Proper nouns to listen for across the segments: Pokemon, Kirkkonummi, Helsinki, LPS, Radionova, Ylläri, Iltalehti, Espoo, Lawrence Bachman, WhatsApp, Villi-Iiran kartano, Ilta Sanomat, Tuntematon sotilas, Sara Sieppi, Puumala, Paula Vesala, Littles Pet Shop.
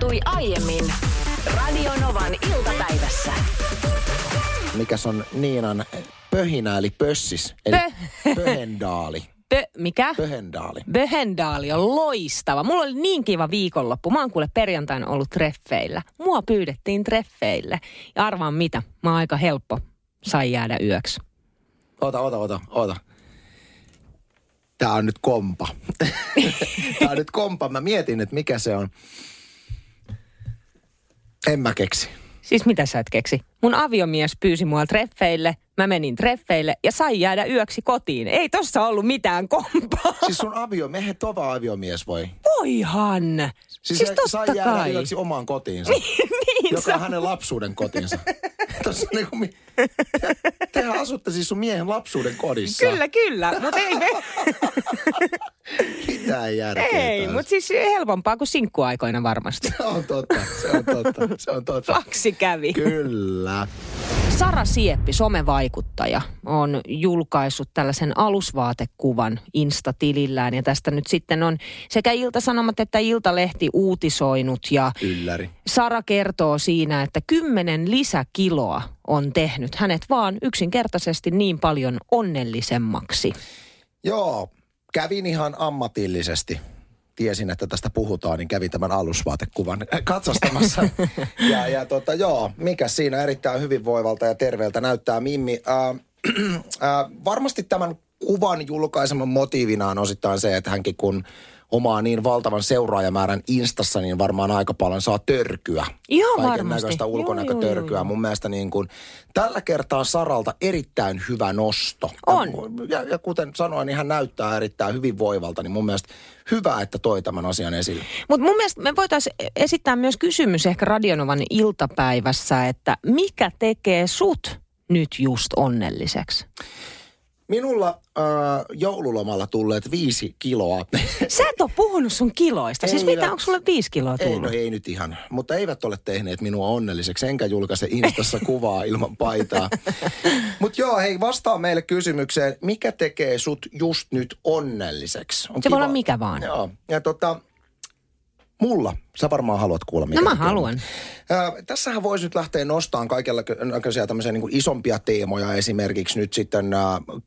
tapahtui aiemmin Radionovan iltapäivässä. Mikäs on Niinan pöhinä eli pössis, eli pöhendaali? Mikä? Pöhendaali. Pöhendaali on loistava. Mulla oli niin kiva viikonloppu. Mä oon kuule perjantaina ollut treffeillä. Mua pyydettiin treffeille. Ja arvaan mitä, mä oon aika helppo. Sai jäädä yöksi. Oota. Tää on nyt kompa. Mä mietin, että mikä se on. En mä keksi. Siis mitä sä et keksi? Mun aviomies pyysi mua treffeille, mä menin treffeille ja sai jäädä yöksi kotiin. Ei tossa ollut mitään kompaa. Siis sun aviomies, eihän tova aviomies voi. Voihan. Siis totta kai. Sai jäädä yöksi omaan kotiinsa. Niin, joka on hänen lapsuuden kotiinsa. Tossa niinku... Tehän asutte siis sun miehen lapsuuden kodissa. Kyllä, mutta ei me... Mitään järkeä. Ei, mutta siis helpompaa kuin sinkkuaikoina varmasti. Se on totta. Faksi kävi. Kyllä. Sara Sieppi, somevaikuttaja, on julkaissut tällaisen alusvaatekuvan Insta-tilillään. Ja tästä nyt sitten on sekä Ilta Sanomat että Iltalehti uutisoinut. Ja Ylläri. Sara kertoo siinä, että 10 lisäkiloa on tehnyt hänet vaan yksinkertaisesti niin paljon onnellisemmaksi. Joo, kävin ihan ammatillisesti. Tiesin, että tästä puhutaan, niin kävin tämän alusvaatekuvan katsastamassa. Mikä siinä erittäin hyvinvoivalta ja terveeltä näyttää Mimmi. Varmasti tämän kuvan julkaiseman motiivina on osittain se, että hänkin kun omaa niin valtavan seuraajamäärän Instassa, niin varmaan aika paljon saa törkyä. Ihan varmasti. Kaiken näköistä ulkonäkötörkyä. Joo. Mun mielestä niin kuin tällä kertaa Saralta erittäin hyvä nosto. On. Ja kuten sanoin, niin hän näyttää erittäin hyvinvoivalta, niin mun mielestä hyvä, että toi tämän asian esille. Mutta mun mielestä me voitaisiin esittää myös kysymys ehkä Radionovan iltapäivässä, että mikä tekee sut nyt just onnelliseksi? Minulla joululomalla tulleet 5 kiloa. Sä et ole puhunut sun kiloista. Siis mitä, onko sulle 5 kiloa tullut? Ei, no ei nyt ihan. Mutta eivät ole tehneet minua onnelliseksi. Enkä julkaise Instassa kuvaa ilman paitaa. Mutta joo, hei, vastaa meille kysymykseen. Mikä tekee sut just nyt onnelliseksi? Se voi olla mikä vaan. Joo. Ja mulla. Sä varmaan haluat kuulla. No mä haluan. Tässähän voisi nyt lähteä nostamaan kaikenlaisia tämmöisiä niin kuin isompia teemoja. Esimerkiksi nyt sitten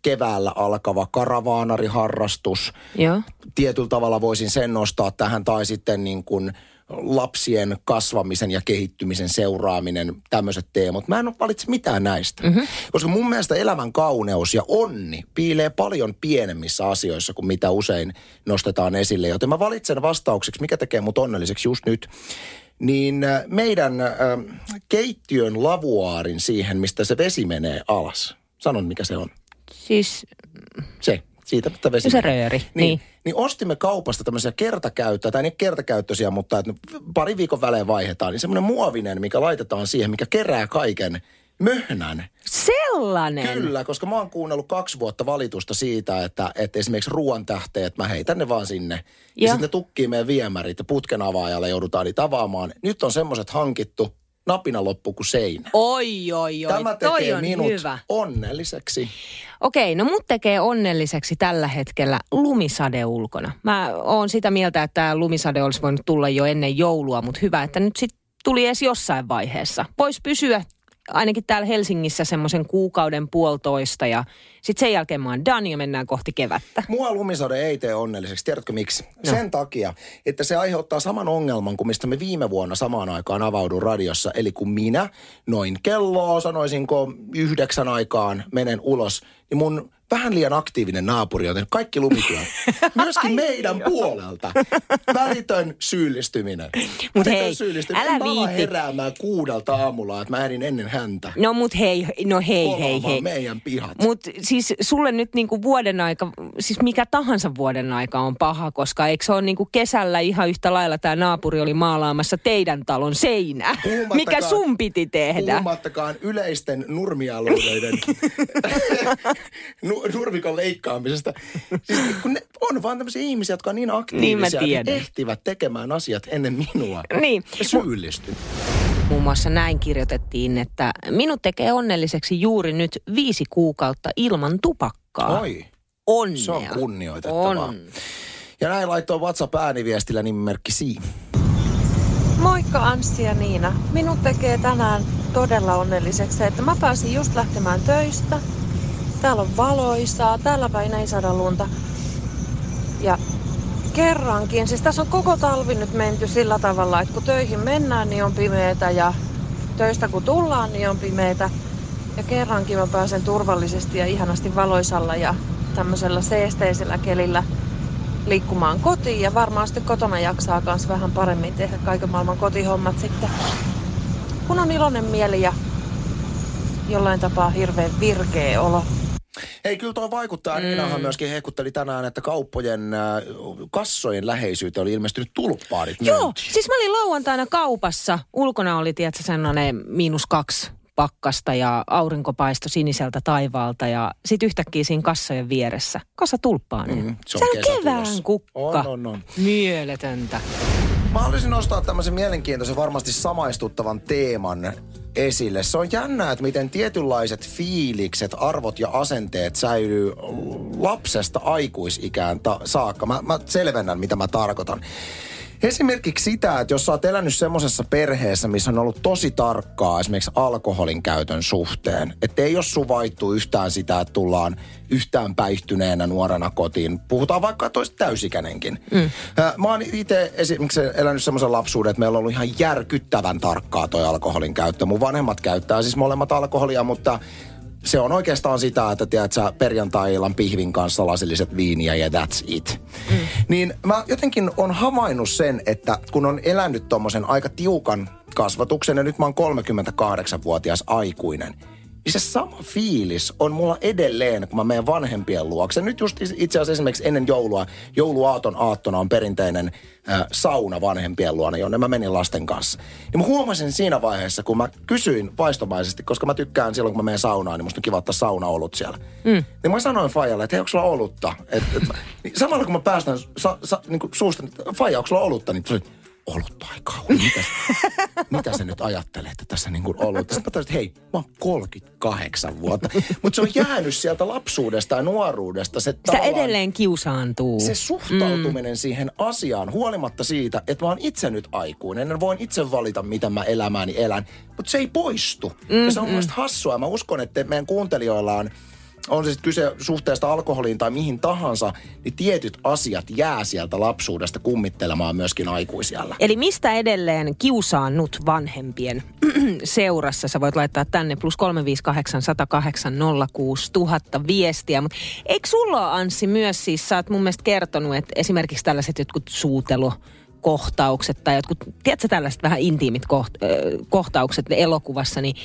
keväällä alkava karavaanariharrastus. Joo. Tietyllä tavalla voisin sen nostaa tähän. Tai sitten niin kuin lapsien kasvamisen ja kehittymisen seuraaminen. Tämmöiset teemot. Mä en valitse mitään näistä. Mm-hmm. Koska mun mielestä elämän kauneus ja onni piilee paljon pienemmissä asioissa kuin mitä usein nostetaan esille. Joten mä valitsen vastaukseksi, mikä tekee mut onnelliseksi just nyt, niin meidän keittiön lavuaarin siihen, mistä se vesi menee alas. Sanon, mikä se on. Siis... Se, siitä, että vesi menee. Se rööri, niin. Niin ostimme kaupasta tämmöisiä kertakäyttöisiä, mutta että pari viikon välein vaihdetaan, niin semmoinen muovinen, mikä laitetaan siihen, mikä kerää kaiken möhnän. Sellainen? Kyllä, koska mä oon kuunnellut 2 vuotta valitusta siitä, että esimerkiksi ruoantähteet, mä heitän ne vaan sinne. Ja sitten ne tukkii meidän viemärit ja putken avaajalla joudutaan niitä avaamaan. Nyt on semmoiset hankittu. Napina loppu kuin seinä. Oi. Tämä tekee minut onnelliseksi. Okei, no mut tekee onnelliseksi tällä hetkellä lumisade ulkona. Mä oon sitä mieltä, että tämä lumisade olisi voinut tulla jo ennen joulua, mutta hyvä, että nyt sitten tuli edes jossain vaiheessa. Voisi pysyä ainakin täällä Helsingissä semmoisen 1.5 kuukautta ja sitten sen jälkeen mä oon done ja mennään kohti kevättä. Mua lumisade ei tee onnelliseksi. Tiedätkö miksi? No. Sen takia, että se aiheuttaa saman ongelman kuin mistä me viime vuonna samaan aikaan avaudun radiossa. Eli kun minä noin kelloa, sanoisinko 9 aikaan menen ulos, niin mun vähän liian aktiivinen naapuri on tehnyt kaikki lumityöt. Myöskin meidän puolelta. Välitön syyllistyminen. Mutta hei, älä viitti. Mä heräämään 6 aamulla, että mä ehdin ennen häntä. No hei. Meidän pihat. Mut siis sulle nyt niinku vuoden aika, siis mikä tahansa vuoden aika on paha, koska eikö se ole niinku kesällä ihan yhtä lailla tää naapuri oli maalaamassa teidän talon seinää? Mikä sun piti tehdä? Puhumattakaan yleisten nurmialueiden... Nurmikon leikkaamisesta. Siis kun ne on vaan tämmöisiä ihmisiä, jotka on niin aktiivisia, niin ehtivät tekemään asiat ennen minua. Niin. Ja syyllistyy. Muun muassa näin kirjoitettiin, että minut tekee onnelliseksi juuri nyt 5 kuukautta ilman tupakkaa. Oi. Onnea. Se on kunnioitettavaa. Ja näin laittoi WhatsApp-ääniviestillä nimimerkki Siim. Moikka Anssi ja Niina. Minut tekee tänään todella onnelliseksi se, että mä pääsin just lähtemään töistä. Täällä on valoisaa, täällä päin ei saada lunta. Ja kerrankin, siis tässä on koko talvi nyt menty sillä tavalla, että kun töihin mennään, niin on pimeetä ja töistä kun tullaan, niin on pimeetä. Ja kerrankin mä pääsen turvallisesti ja ihanasti valoisalla ja tämmöisellä seesteisellä kelillä liikkumaan kotiin. Ja varmaan sitten kotona jaksaa myös vähän paremmin tehdä kaiken maailman kotihommat sitten. Kun on iloinen mieli ja jollain tapaa hirveän virkeä olo. Ei, kyllä tuo vaikuttaa. Niinahan myöskin hehkutteli tänään, että kauppojen kassojen läheisyyteen oli ilmestynyt tulppaarit. Joo, siis mä olin lauantaina kaupassa. Ulkona oli, tiedätkö, sellainen -2 pakkasta ja aurinkopaisto siniseltä taivaalta ja sit yhtäkkiä siinä kassojen vieressä. Kassa tulppaani. Se on kevään kukka. On. Mieletöntä. Mä haluaisin nostaa tämmöisen mielenkiintoisen, varmasti samaistuttavan teeman esille. Se on jännää, että miten tietynlaiset fiilikset, arvot ja asenteet säilyy lapsesta aikuisikään saakka. Mä selvennän, mitä mä tarkoitan. Esimerkiksi sitä, että jos sä oot elänyt semmoisessa perheessä, missä on ollut tosi tarkkaa esimerkiksi alkoholin käytön suhteen, että ei ole suvaittu yhtään sitä, että tullaan yhtään päihtyneenä nuorena kotiin. Puhutaan vaikka, että olisi täysikäinenkin. Mä oon itse esimerkiksi elänyt semmoisen lapsuuden, että meillä on ollut ihan järkyttävän tarkkaa toi alkoholin käyttö. Mun vanhemmat käyttää siis molemmat alkoholia, mutta se on oikeastaan sitä, että tiedätkö, perjantai-illan pihvin kanssa lasilliset viiniä ja that's it. Niin mä jotenkin on havainnut sen, että kun on elänyt tommosen aika tiukan kasvatuksen ja nyt mä oon 38-vuotias aikuinen, niin se sama fiilis on mulla edelleen, kun mä menen vanhempien luokse. Nyt just itse asiassa esimerkiksi ennen joulua, jouluaaton aattona on perinteinen sauna vanhempien luona, jonne mä menin lasten kanssa. Ja mä huomasin siinä vaiheessa, kun mä kysyin vaistomaisesti, koska mä tykkään silloin, kun mä menen saunaan, niin musta on kiva ottaa saunaolut siellä. Niin mä sanoin faijalle, että hei, onko sulla olutta? Niin samalla kun mä päästän niin suusta, että faija, onko sulla olutta? Niin olut aikaa. Mitä sä nyt ajattelet, että tässä niin kuin olut? Sitten mä taisin, hei, mä oon 38 vuotta. Mutta se on jäänyt sieltä lapsuudesta ja nuoruudesta. Sitä edelleen kiusaantuu. Se suhtautuminen siihen asiaan, huolimatta siitä, että mä oon itse nyt aikuinen. En voin itse valita, miten mä elämääni elän. Mutta se ei poistu. Ja se on mielestäni hassua. Mä uskon, että meidän kuuntelijoilla on siis kyse suhteesta alkoholiin tai mihin tahansa, niin tietyt asiat jää sieltä lapsuudesta kummittelemaan myöskin aikuisijalla. Eli mistä edelleen kiusaannut vanhempien seurassa? Sä voit laittaa tänne +358 108 06 000 viestiä. Mutta eikö sulla, Anssi, myös siis, sä oot mun mielestä kertonut, että esimerkiksi tällaiset jotkut suutelukohtaukset tai jotkut, tiedätkö tällaiset vähän intiimit kohtaukset elokuvassa, niin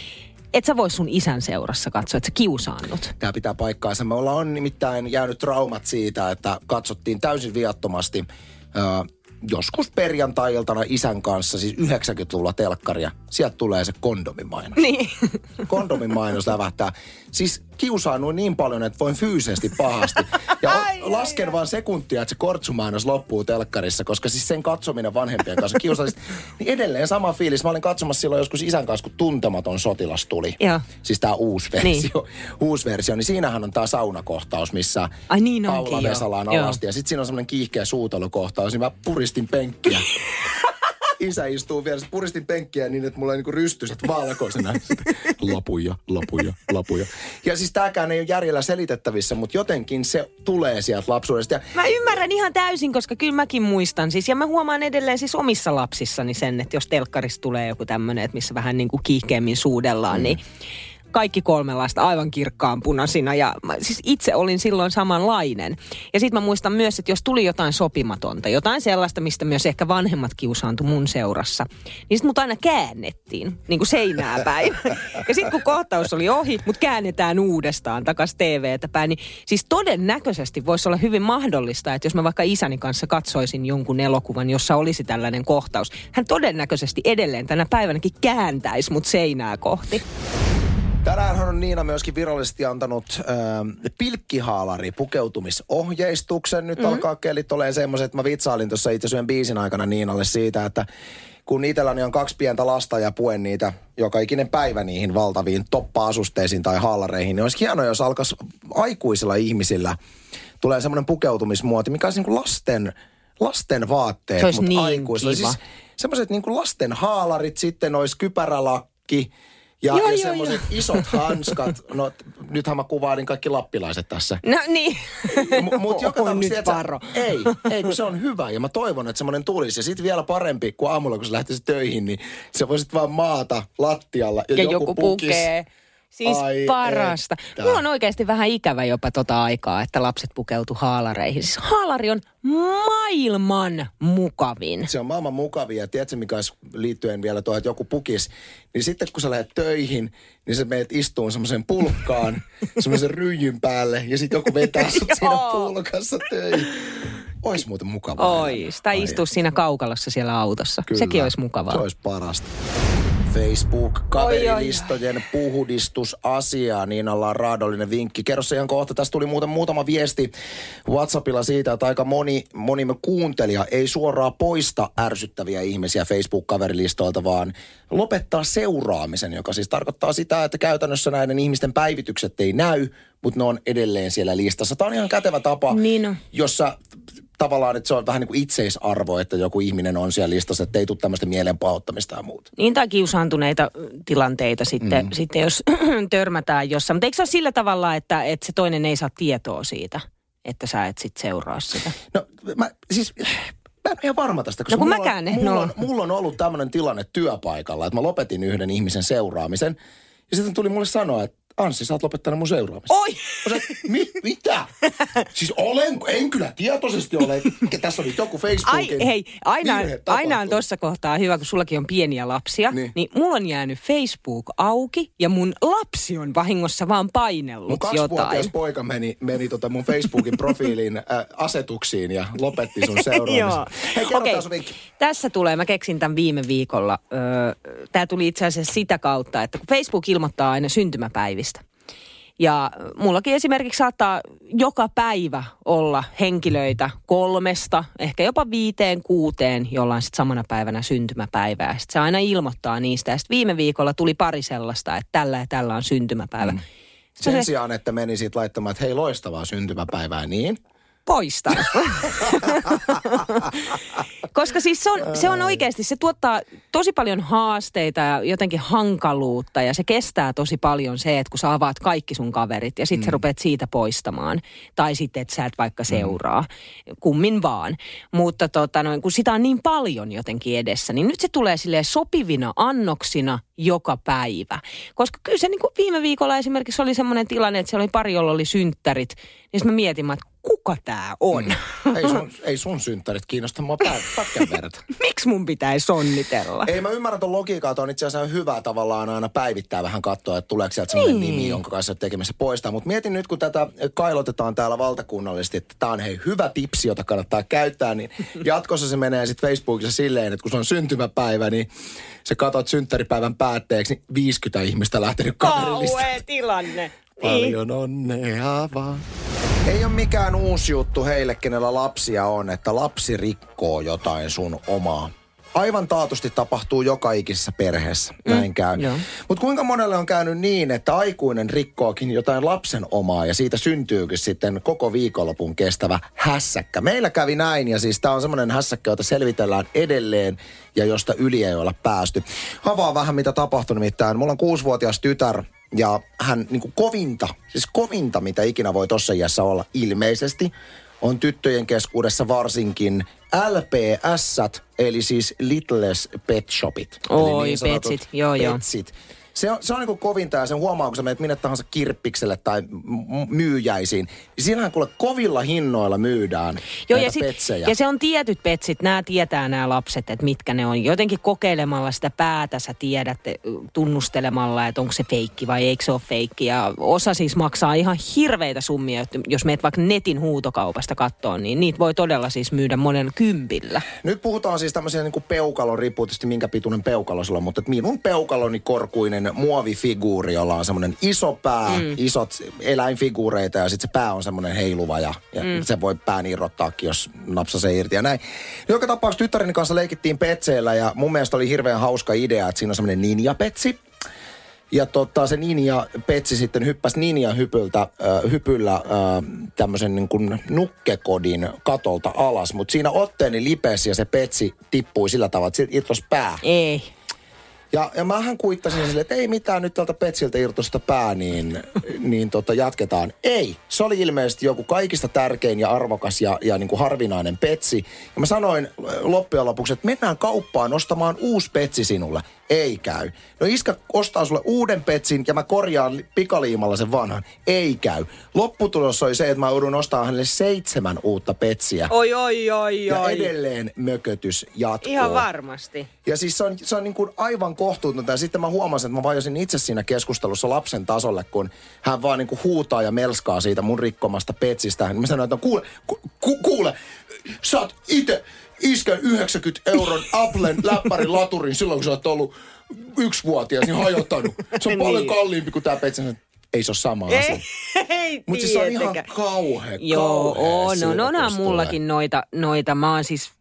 et sä voi sun isän seurassa katsoa, että sä kiusaannut. Tää pitää paikkaansa. Me ollaan nimittäin jäänyt traumat siitä, että katsottiin täysin viattomasti joskus perjantai-iltana isän kanssa, siis 90-luvulla telkkaria. Sieltä tulee se kondomimainos. Niin. Kondomimainos lävähtää. Siis kiusaannuin niin paljon, että voin fyysisesti pahasti. Ja lasken vaan sekuntia, että se kortsumainos loppuu telkkarissa, koska siis sen katsominen vanhempien kanssa kiusallista. Niin edelleen sama fiilis. Mä olin katsomassa silloin joskus isän kanssa, kun Tuntematon sotilas tuli. Joo. Siis tää uusi versio. Niin. Niin siinähän on tää saunakohtaus, missä Paula Vesalaan alasti. Ja sit siinä on semmonen kiihkeä suutelukohtaus, niin mä puristin penkkiä. Isä istuu vieressä, puristin penkkiä niin, että mulla on niin rystyset valkoisena. Lapuja. Ja siis tääkään ei ole järjellä selitettävissä, mutta jotenkin se tulee sieltä lapsuudesta. Ja mä ymmärrän ihan täysin, koska kyllä mäkin muistan siis. Ja mä huomaan edelleen siis omissa lapsissani sen, että jos telkkarissa tulee joku tämmöinen, että missä vähän niin kuin kiihkeämmin suudellaan, niin kaikki kolme lasta aivan kirkkaan punaisina ja siis itse olin silloin samanlainen. Ja sit mä muistan myös, että jos tuli jotain sopimatonta, jotain sellaista, mistä myös ehkä vanhemmat kiusaantui mun seurassa, niin sit mut aina käännettiin, niin kuin seinää päin. Ja sit kun kohtaus oli ohi, mut käännetään uudestaan takas TV:tä päin, niin siis todennäköisesti voisi olla hyvin mahdollista, että jos mä vaikka isäni kanssa katsoisin jonkun elokuvan, jossa olisi tällainen kohtaus, hän todennäköisesti edelleen tänä päivänäkin kääntäisi mut seinää kohti. Tänäänhän on Niina myöskin virallisesti antanut pilkkihaalari pukeutumisohjeistuksen. Nyt alkaa kelit olemaan semmoiset, että mä vitsailin tuossa itse syön biisin aikana Niinalle siitä, että kun itselläni on 2 pientä lasta ja puen niitä joka ikinen päivä niihin valtaviin toppa-asusteisiin tai haalareihin, niin olisi hienoa, jos alkaisi aikuisilla ihmisillä tulee semmoinen pukeutumismuoti, mikä olisi niin kuin lasten lasten vaatteet, mutta niin aikuisilla. Siis semmoiset niin kuin lasten haalarit, sitten olisi kypärälakki ja semmoiset isot hanskat. No nythän mä kuvailin kaikki lappilaiset tässä. No niin. Mutta joka tapauksessa ei, kun se on hyvä ja mä toivon, että semmoinen tulisi. Ja sitten vielä parempi kuin aamulla, kun sä lähtisit töihin, niin sä voisit vaan maata lattialla ja joku pukee. Siis ai parasta. Että. Mulla on oikeasti vähän ikävä jopa tota aikaa, että lapset pukeutu haalareihin. Siis haalari on maailman mukavin. Se on maailman mukavin ja tiedätkö mikä olisi liittyen vielä tuohon, että joku pukis. Niin sitten kun sä lähdet töihin, niin sä menet istuun semmoiseen pulkkaan, semmoisen ryijyn päälle ja sitten joku vetää sut siinä pulkassa töihin. Ois muuten mukavaa. Ois. Tai istua siinä kaukalossa siellä autossa. Kyllä. Sekin olisi mukavaa. Se olisi parasta. Facebook-kaverilistojen puhdistusasia, niin ollaan raadollinen vinkki. Kerro se ihan kohta. Tässä tuli muutama viesti WhatsAppilla siitä, että aika moni kuuntelija ei suoraan poista ärsyttäviä ihmisiä Facebook-kaverilistoilta, vaan lopettaa seuraamisen, joka siis tarkoittaa sitä, että käytännössä näiden ihmisten päivitykset ei näy, mutta ne on edelleen siellä listassa. Tämä on ihan kätevä tapa, jossa tavallaan, että se on vähän niin kuin itseisarvo, että joku ihminen on siellä listassa, että ei tule tämmöistä mielenpahoittamista ja muuta. Niin, tai kiusaantuneita tilanteita sitten jos törmätään jossain. Mutta eikö se ole sillä tavalla, että se toinen ei saa tietoa siitä, että sä et sitten seuraa sitä? No, mä en ole varma tästä, koska mulla on ollut tämmöinen tilanne työpaikalla, että mä lopetin yhden ihmisen seuraamisen, ja sitten tuli mulle sanoa, että Anssi, sä oot lopettanut mun seuraamista. Oi! Mitä? Siis en kyllä tietoisesti ole. Tässä oli joku Facebookin aina on tuossa kohtaa hyvä, kun sullakin on pieniä lapsia. Niin mulla on jäänyt Facebook auki ja mun lapsi on vahingossa vaan painellut jotain. Mun 2-vuotias poika meni mun Facebookin profiilin asetuksiin ja lopetti sun seuraamisen. Joo. Hei, kerrotaan sun vinkki. Tässä tulee, mä keksin tämän viime viikolla. Tää tuli itse asiassa sitä kautta, että kun Facebook ilmoittaa aina syntymäpäivistä. Ja mullakin esimerkiksi saattaa joka päivä olla henkilöitä 3, ehkä jopa 5, 6, jolla on sitten samana päivänä syntymäpäivää. Sitten se aina ilmoittaa niistä. Ja sitten viime viikolla tuli pari sellaista, että tällä ja tällä on syntymäpäivä. Sen sijaan, että meni siitä laittamaan, että hei, loistavaa syntymäpäivää, niin poistan. Koska siis se on oikeasti, se tuottaa tosi paljon haasteita ja jotenkin hankaluutta ja se kestää tosi paljon se, että kun sä avaat kaikki sun kaverit ja sit sä rupeat siitä poistamaan. Tai sitten, että sä et vaikka seuraa. Kummin vaan. Mutta kun sitä on niin paljon jotenkin edessä, niin nyt se tulee silleen sopivina annoksina joka päivä. Koska kyllä se niin kuin viime viikolla esimerkiksi oli semmoinen tilanne, että siellä oli pari, jolla oli synttärit. Niin sitten mä mietin, että kuka tää on? Ei sun synttärit kiinnosta mua pätkän verta. Miksi mun pitäisi onnitella? Ei, mä ymmärrän ton logiikaa, että on itse asiassa hyvä tavallaan aina päivittää vähän katsoa, että tuleeko sieltä semmoinen nimi, jonka kanssa tekemistä poistaa. Mutta mietin nyt, kun tätä kailotetaan täällä valtakunnallisesti, että tää on hyvä tipsi, jota kannattaa käyttää, niin jatkossa se menee sitten Facebookissa silleen, että kun se on syntymäpäivä, niin se katot synttäripäivän päätteeksi, niin 50 ihmistä lähtenyt kaverilista. Kauhea tilanne. Paljon onnea vaan. Ei ole mikään uusi juttu heille, kenellä lapsia on, että lapsi rikkoo jotain sun omaa. Aivan taatusti tapahtuu joka ikisessä perheessä. Näin käy. Mutta kuinka monelle on käynyt niin, että aikuinen rikkookin jotain lapsen omaa ja siitä syntyykin sitten koko viikonlopun kestävä hässäkkä. Meillä kävi näin ja siis tää on semmoinen hässäkkä, jota selvitellään edelleen ja josta yli ei olla päästy. Havaa vähän mitä tapahtui nimittäin. Mulla on 6-vuotias tytär. Ja hän niin kuin kovinta, mitä ikinä voi tuossa iässä olla ilmeisesti, on tyttöjen keskuudessa varsinkin LPS-t, eli siis Littles Pet Shopit. Oi, niin petsit, joo. Petsit. Se on niin kuin kovinta ja sen huomaa, kun sä menet minne tahansa kirppikselle tai myyjäisiin. Siinähän kuule kovilla hinnoilla myydään petsejä. Ja se on tietyt petsit, nämä tietää nämä lapset, että mitkä ne on. Jotenkin kokeilemalla sitä päätä sä tiedät, tunnustelemalla, että onko se feikki vai eikö se ole feikki. Ja osa siis maksaa ihan hirveitä summia, että jos meet vaikka netin huutokaupasta kattoon, niin niitä voi todella siis myydä monella kympillä. Nyt puhutaan siis tämmöisiä niin kuin peukalon, riippuu tietysti minkä pituinen peukalo sulla on, mutta minun peukaloni korkuinen muovifiguuri, jolla on semmoinen iso pää, isot eläinfiguureita ja sitten se pää on semmoinen heiluva ja se voi pään irrottaakin, jos napsasee irti ja näin. Joka tapauksessa tyttäreni kanssa leikittiin petseillä ja mun mielestä oli hirveän hauska idea, että siinä on semmoinen ninjapetsi. Ja se Ninja, Petsi sitten hyppäsi Ninja-hypyllä tämmöisen niin kuin nukkekodin katolta alas. Mutta siinä otteeni lipesi ja se Petsi tippui sillä tavalla, että irtosi pää. Ei. Ja mähän kuittasin silleen, että ei mitään, nyt tältä Petsiltä irtosta pää, niin jatketaan. Ei, se oli ilmeisesti joku kaikista tärkein ja arvokas ja niin kuin harvinainen Petsi. Ja mä sanoin loppujen lopuksi, että mennään kauppaan ostamaan uusi Petsi sinulle. Ei käy. No iskä ostaa sulle uuden Petsin ja mä korjaan pikaliimalla sen vanhan. Ei käy. Lopputulos oli se, että mä joudun ostamaan hänelle 7 uutta Petsiä. Oi. Ja edelleen mökötys jatkuu. Ihan varmasti. Ja siis se on niin kuin aivan kohtuutonta. Ja sitten mä huomasin, että mä vajosin itse siinä keskustelussa lapsen tasolle, kun hän vaan niin kuin huutaa ja melskaa siitä mun rikkomasta Petsistä. Mä sanoin, että kuule, sä oot itse iskän 90 € Applen läppärin laturin silloin, kun sä oot ollut 1-vuotias, niin hajottanut. Se on paljon kalliimpi kuin tää Petsi. Ei se ole sama asia. Mutta siis se on ihan kauhea. Joo, on mullakin noita. Mä oon siis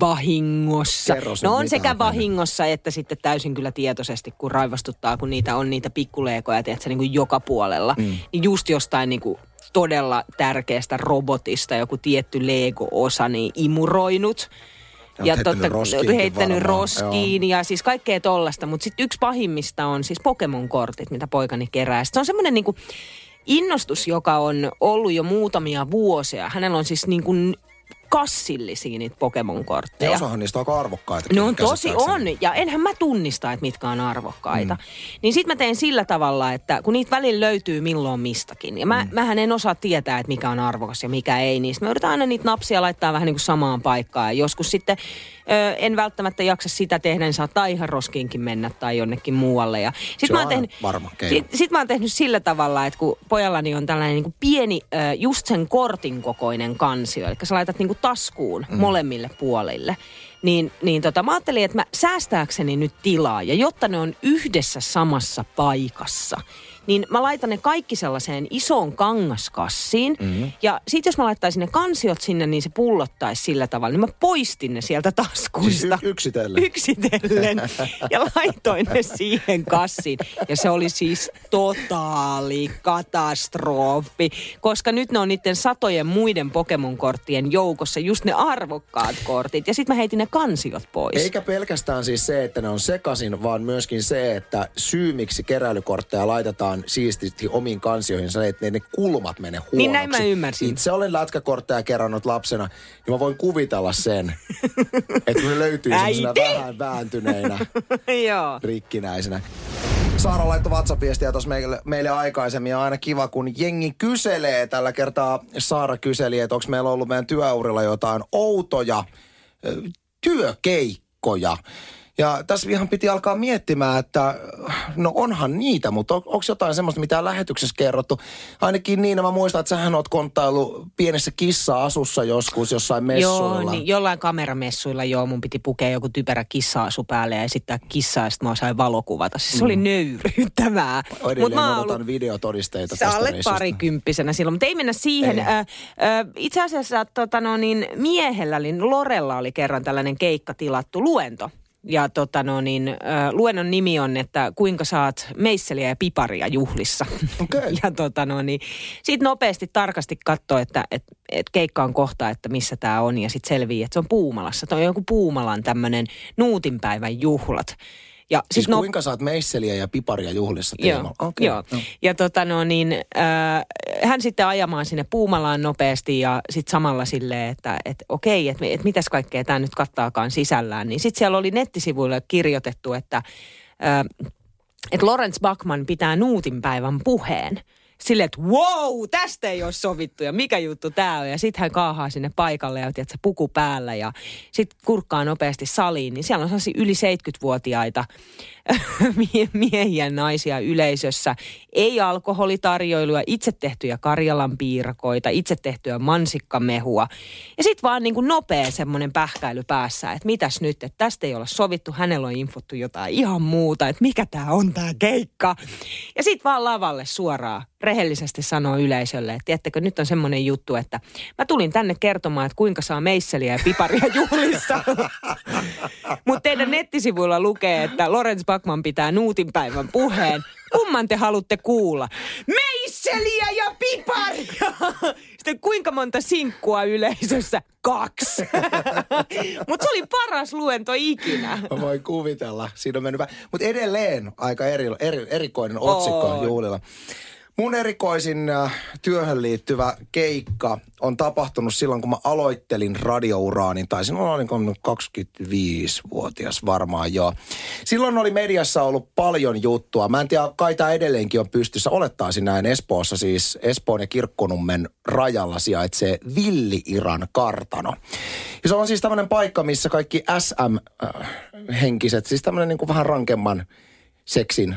vahingossa. No on sekä vahingossa että sitten täysin kyllä tietoisesti, kun raivostuttaa, kun niitä on niitä pikkuleekoja, tiedätkö, niin kuin joka puolella. Niin just jostain niinku todella tärkeästä robotista joku tietty Lego-osa niin imuroinut. Ja heittänyt roskiin ja siis kaikkea tollasta. Mutta sitten yksi pahimmista on siis Pokemon-kortit, mitä poikani kerää. Sit se on semmoinen niinku innostus, joka on ollut jo muutamia vuosia. Hänellä on siis niinku kassillisia niitä Pokemon-kortteja. Ja osahan niistä on aika arvokkaita. No on tosi on. Ja enhän mä tunnista, että mitkä on arvokkaita. Niin sit mä teen sillä tavalla, että kun niitä välillä löytyy milloin mistakin. Ja mähän en osaa tietää, että mikä on arvokas ja mikä ei. Niin sit mä yritän aina niitä napsia laittaa vähän niin kuin samaan paikkaan. Ja joskus sitten en välttämättä jaksa sitä tehdä. Niin saattaa ihan roskiinkin mennä tai jonnekin muualle. Ja sit mä oon tehnyt sillä tavalla, että kun pojallani on tällainen niin kuin pieni, just sen kortin kokoinen kansio. Eli sä laitat niin kuin taskuun molemmille puolille, niin mä ajattelin, että mä säästääkseni nyt tilaa, ja jotta ne on yhdessä samassa paikassa, niin mä laitan ne kaikki sellaiseen isoon kangaskassiin, ja sit jos mä laittaisin ne kansiot sinne, niin se pullottaisi sillä tavalla, niin mä poistin ne sieltä taskuista. Yksitellen. Ja laitoin ne siihen kassiin, ja se oli siis totaali katastrofi, koska nyt ne on niiden satojen muiden Pokemon-korttien joukossa just ne arvokkaat kortit, ja sit mä heitin ne kansiot pois. Eikä pelkästään siis se, että ne on sekasin, vaan myöskin se, että syy miksi keräilykortteja laitetaan siististi omiin kansioihin, se, että ne kulmat menee huonoksi. Niin näin mä ymmärsin. Itse olen lätkäkortteja kerännyt lapsena, ja mä voin kuvitella sen, että ne löytyy sellaisena vähän vääntyneinä, rikkinäisenä. Saara laittoi WhatsApp-viestiä tuossa meille aikaisemmin, ja aina kiva, kun jengi kyselee. Tällä kertaa Saara kyseli, että onko meillä ollut meidän työurilla jotain outoja työkeikkoja. Ja tässä ihan piti alkaa miettimään, että no onhan niitä, mutta onko jotain semmoista, mitä on lähetyksessä kerrottu? Ainakin niin, mä muistan, että sähän oot konttailu pienessä kissa-asussa joskus jossain messuilla. Joo, niin jollain kameramessuilla mun piti pukea joku typerä kissa-asu päälle ja esittää kissaa, ja sitten mä sain valokuvata. Siis se oli nöyryyttävää. Edelleen mä odotan videotodisteita tästä reissusta. Sä olet parikymppisenä silloin, mutta ei mennä siihen. Itse asiassa miehellä, eli Lorella oli kerran tällainen keikka-tilattu luento. Ja luennon nimi on, että kuinka saat meisseliä ja piparia juhlissa. Okay. Ja siitä nopeasti tarkasti katsoo, että keikka on kohta, että missä tämä on. Ja sitten selvii, että se on Puumalassa. Tämä on joku Puumalan tämmöinen nuutinpäivän juhlat. Ja siis kuinka saat meisseliä ja piparia juhlissa teemalla? Okay. Joo. No. Ja hän sitten ajamaan sinne Puumalaan nopeasti ja sitten samalla silleen, että okei, että mitäs kaikkea tämä nyt kattaakaan sisällään. Niin sitten siellä oli nettisivuilla kirjoitettu, että Lawrence Bachman pitää nuutinpäivän puheen. Silleen, että wow, tästä ei ole sovittu ja mikä juttu tää on. Ja sit hän kaahaa sinne paikalle ja tiedät, puku päällä ja sit kurkkaa nopeasti saliin. Niin siellä on sellaisia yli 70-vuotiaita miehiä ja naisia yleisössä. Ei alkoholitarjoilua, itse tehtyjä Karjalan piirakoita, itse tehtyjä mansikkamehua. Ja sit vaan niin kuin nopea semmoinen pähkäily päässä, että mitäs nyt, että tästä ei ole sovittu. Hänellä on infottu jotain ihan muuta, että mikä tää on tää keikka. Ja sit vaan lavalle suoraan. rehellisesti sanoa yleisölle, että tiedättekö, nyt on semmoinen juttu, että mä tulin tänne kertomaan, että kuinka saa meisseliä ja piparia juhlissa. Mutta teidän nettisivuilla lukee, että Lawrence Bachman pitää nuutinpäivän puheen. Kumman te haluatte kuulla? Meisseliä ja piparia! Sitten kuinka monta sinkkua yleisössä? 2. Mutta se oli paras luento ikinä. Mä voin kuvitella. Siinä on mennyt vähän. Mutta edelleen aika erikoinen otsikko juhlilla. Mun erikoisin työhön liittyvä keikka on tapahtunut silloin, kun mä aloittelin radiouraani. Taisin olla niin 25-vuotias varmaan joo. Silloin oli mediassa ollut paljon juttua. Mä en tiedä, kai tää edelleenkin on pystyssä. Olettaisin näin Espoossa, siis Espoon ja Kirkkonummen rajalla sijaitsee Villi-Iiran kartano. Ja se on siis tämmönen paikka, missä kaikki SM-henkiset, siis tämmönen niin kuin vähän rankemman seksin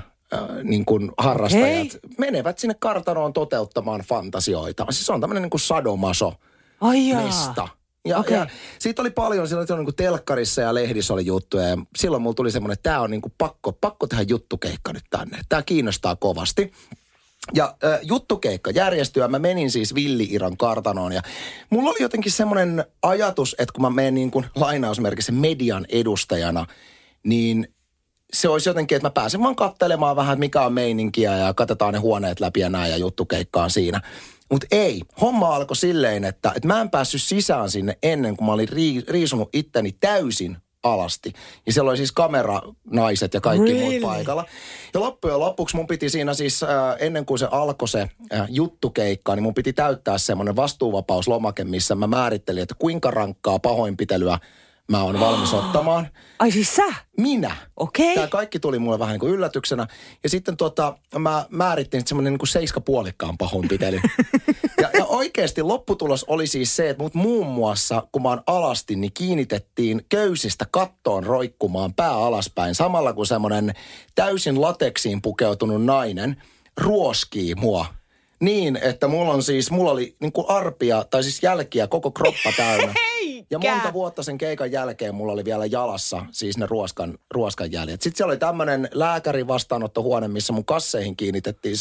niin kuin harrastajat menevät sinne kartanoon toteuttamaan fantasioita. Siis on tämmöinen niin kuin sadomaso-mesta. Ja siitä oli paljon, silloin oli niin kuin telkkarissa ja lehdissä oli juttuja. Ja silloin mulla tuli semmoinen, että tää on niin kuin pakko tehdä juttukeikka nyt tänne. Tää kiinnostaa kovasti. Ja juttukeikka järjestyi ja mä menin siis Villi-Iiran kartanoon. Ja mulla oli jotenkin semmoinen ajatus, että kun mä menen niin kuin lainausmerkissä median edustajana, niin se olisi jotenkin, että mä pääsen vaan katselemaan vähän, mikä on meininkiä ja katsotaan ne huoneet läpi ja näin ja juttukeikkaan siinä. Mutta ei, homma alkoi silleen, että mä en päässyt sisään sinne ennen kuin mä olin riisunut itteni täysin alasti. Ja siellä oli siis kameranaiset ja kaikki muut paikalla. Ja loppujen lopuksi mun piti siinä siis, ennen kuin se alkoi se juttukeikka, niin mun piti täyttää semmoinen vastuuvapauslomake, missä mä määrittelin, että kuinka rankkaa pahoinpitelyä mä oon valmis ottamaan. Ai siis sä? Minä. Okei. Okay. Tämä kaikki tuli mulle vähän niin kuin yllätyksenä. Ja sitten mä määrittin semmoinen niin kuin 7,5 pahoinpitely. ja oikeasti lopputulos oli siis se, että mut muun muassa, kun mä oon alasti, niin kiinnitettiin köysistä kattoon roikkumaan pää alaspäin. Samalla kun semmoinen täysin lateksiin pukeutunut nainen ruoskii mua. Niin, että mulla oli niin kuin arpia, tai siis jälkiä koko kroppa täynnä. Ja monta vuotta sen keikan jälkeen mulla oli vielä jalassa siis ne ruoskan jäljet. Sitten siellä oli tämmönen lääkärin vastaanottohuone, missä mun kasseihin kiinnitettiin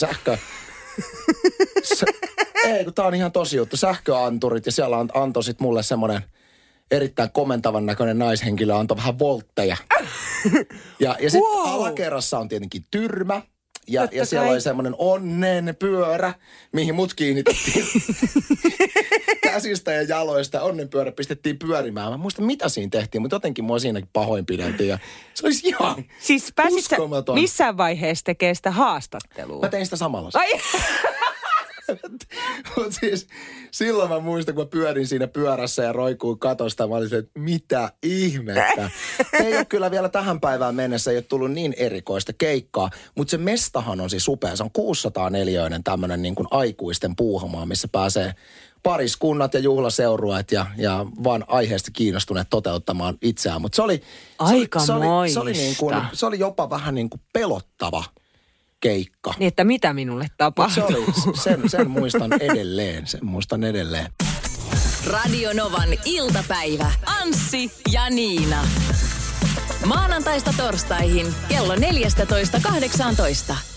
kun tää on ihan tosi juttu, sähköanturit. Ja siellä antoi sit mulle semmonen erittäin komentavan näköinen naishenkilö, antoi vähän voltteja. Ja sit alakerrassa on tietenkin tyrmä. Ja siellä oli semmoinen onnen pyörä, mihin mut kiinnitettiin käsistä ja jaloista. Onnenpyörä pistettiin pyörimään. Mä muistan, mitä siinä tehtiin, mutta jotenkin mua siinäkin pahoinpideltiin. Ja se olisi ihan siis uskomaton. Missään vaiheessa tekee sitä haastattelua? Mä tein sitä samalla. Mutta siis silloin mä muistan, kun mä pyörin siinä pyörässä ja roikuin katosta, mä olin se, että mitä ihmettä. Ei ole kyllä vielä tähän päivään mennessä, ei ole tullut niin erikoista keikkaa, mutta se mestahan on siis upea. Se on 604 tämmöinen niin kuin aikuisten puuhamaa, missä pääsee pariskunnat ja juhlaseurueet ja vaan aiheesta kiinnostuneet toteuttamaan itseään. Mutta se oli jopa vähän niin kuin pelottava keikka. Niin, että mitä minulle tapahtuu. Sen muistan edelleen, Radionovan iltapäivä. Anssi ja Niina. Maanantaista torstaihin kello 14.18.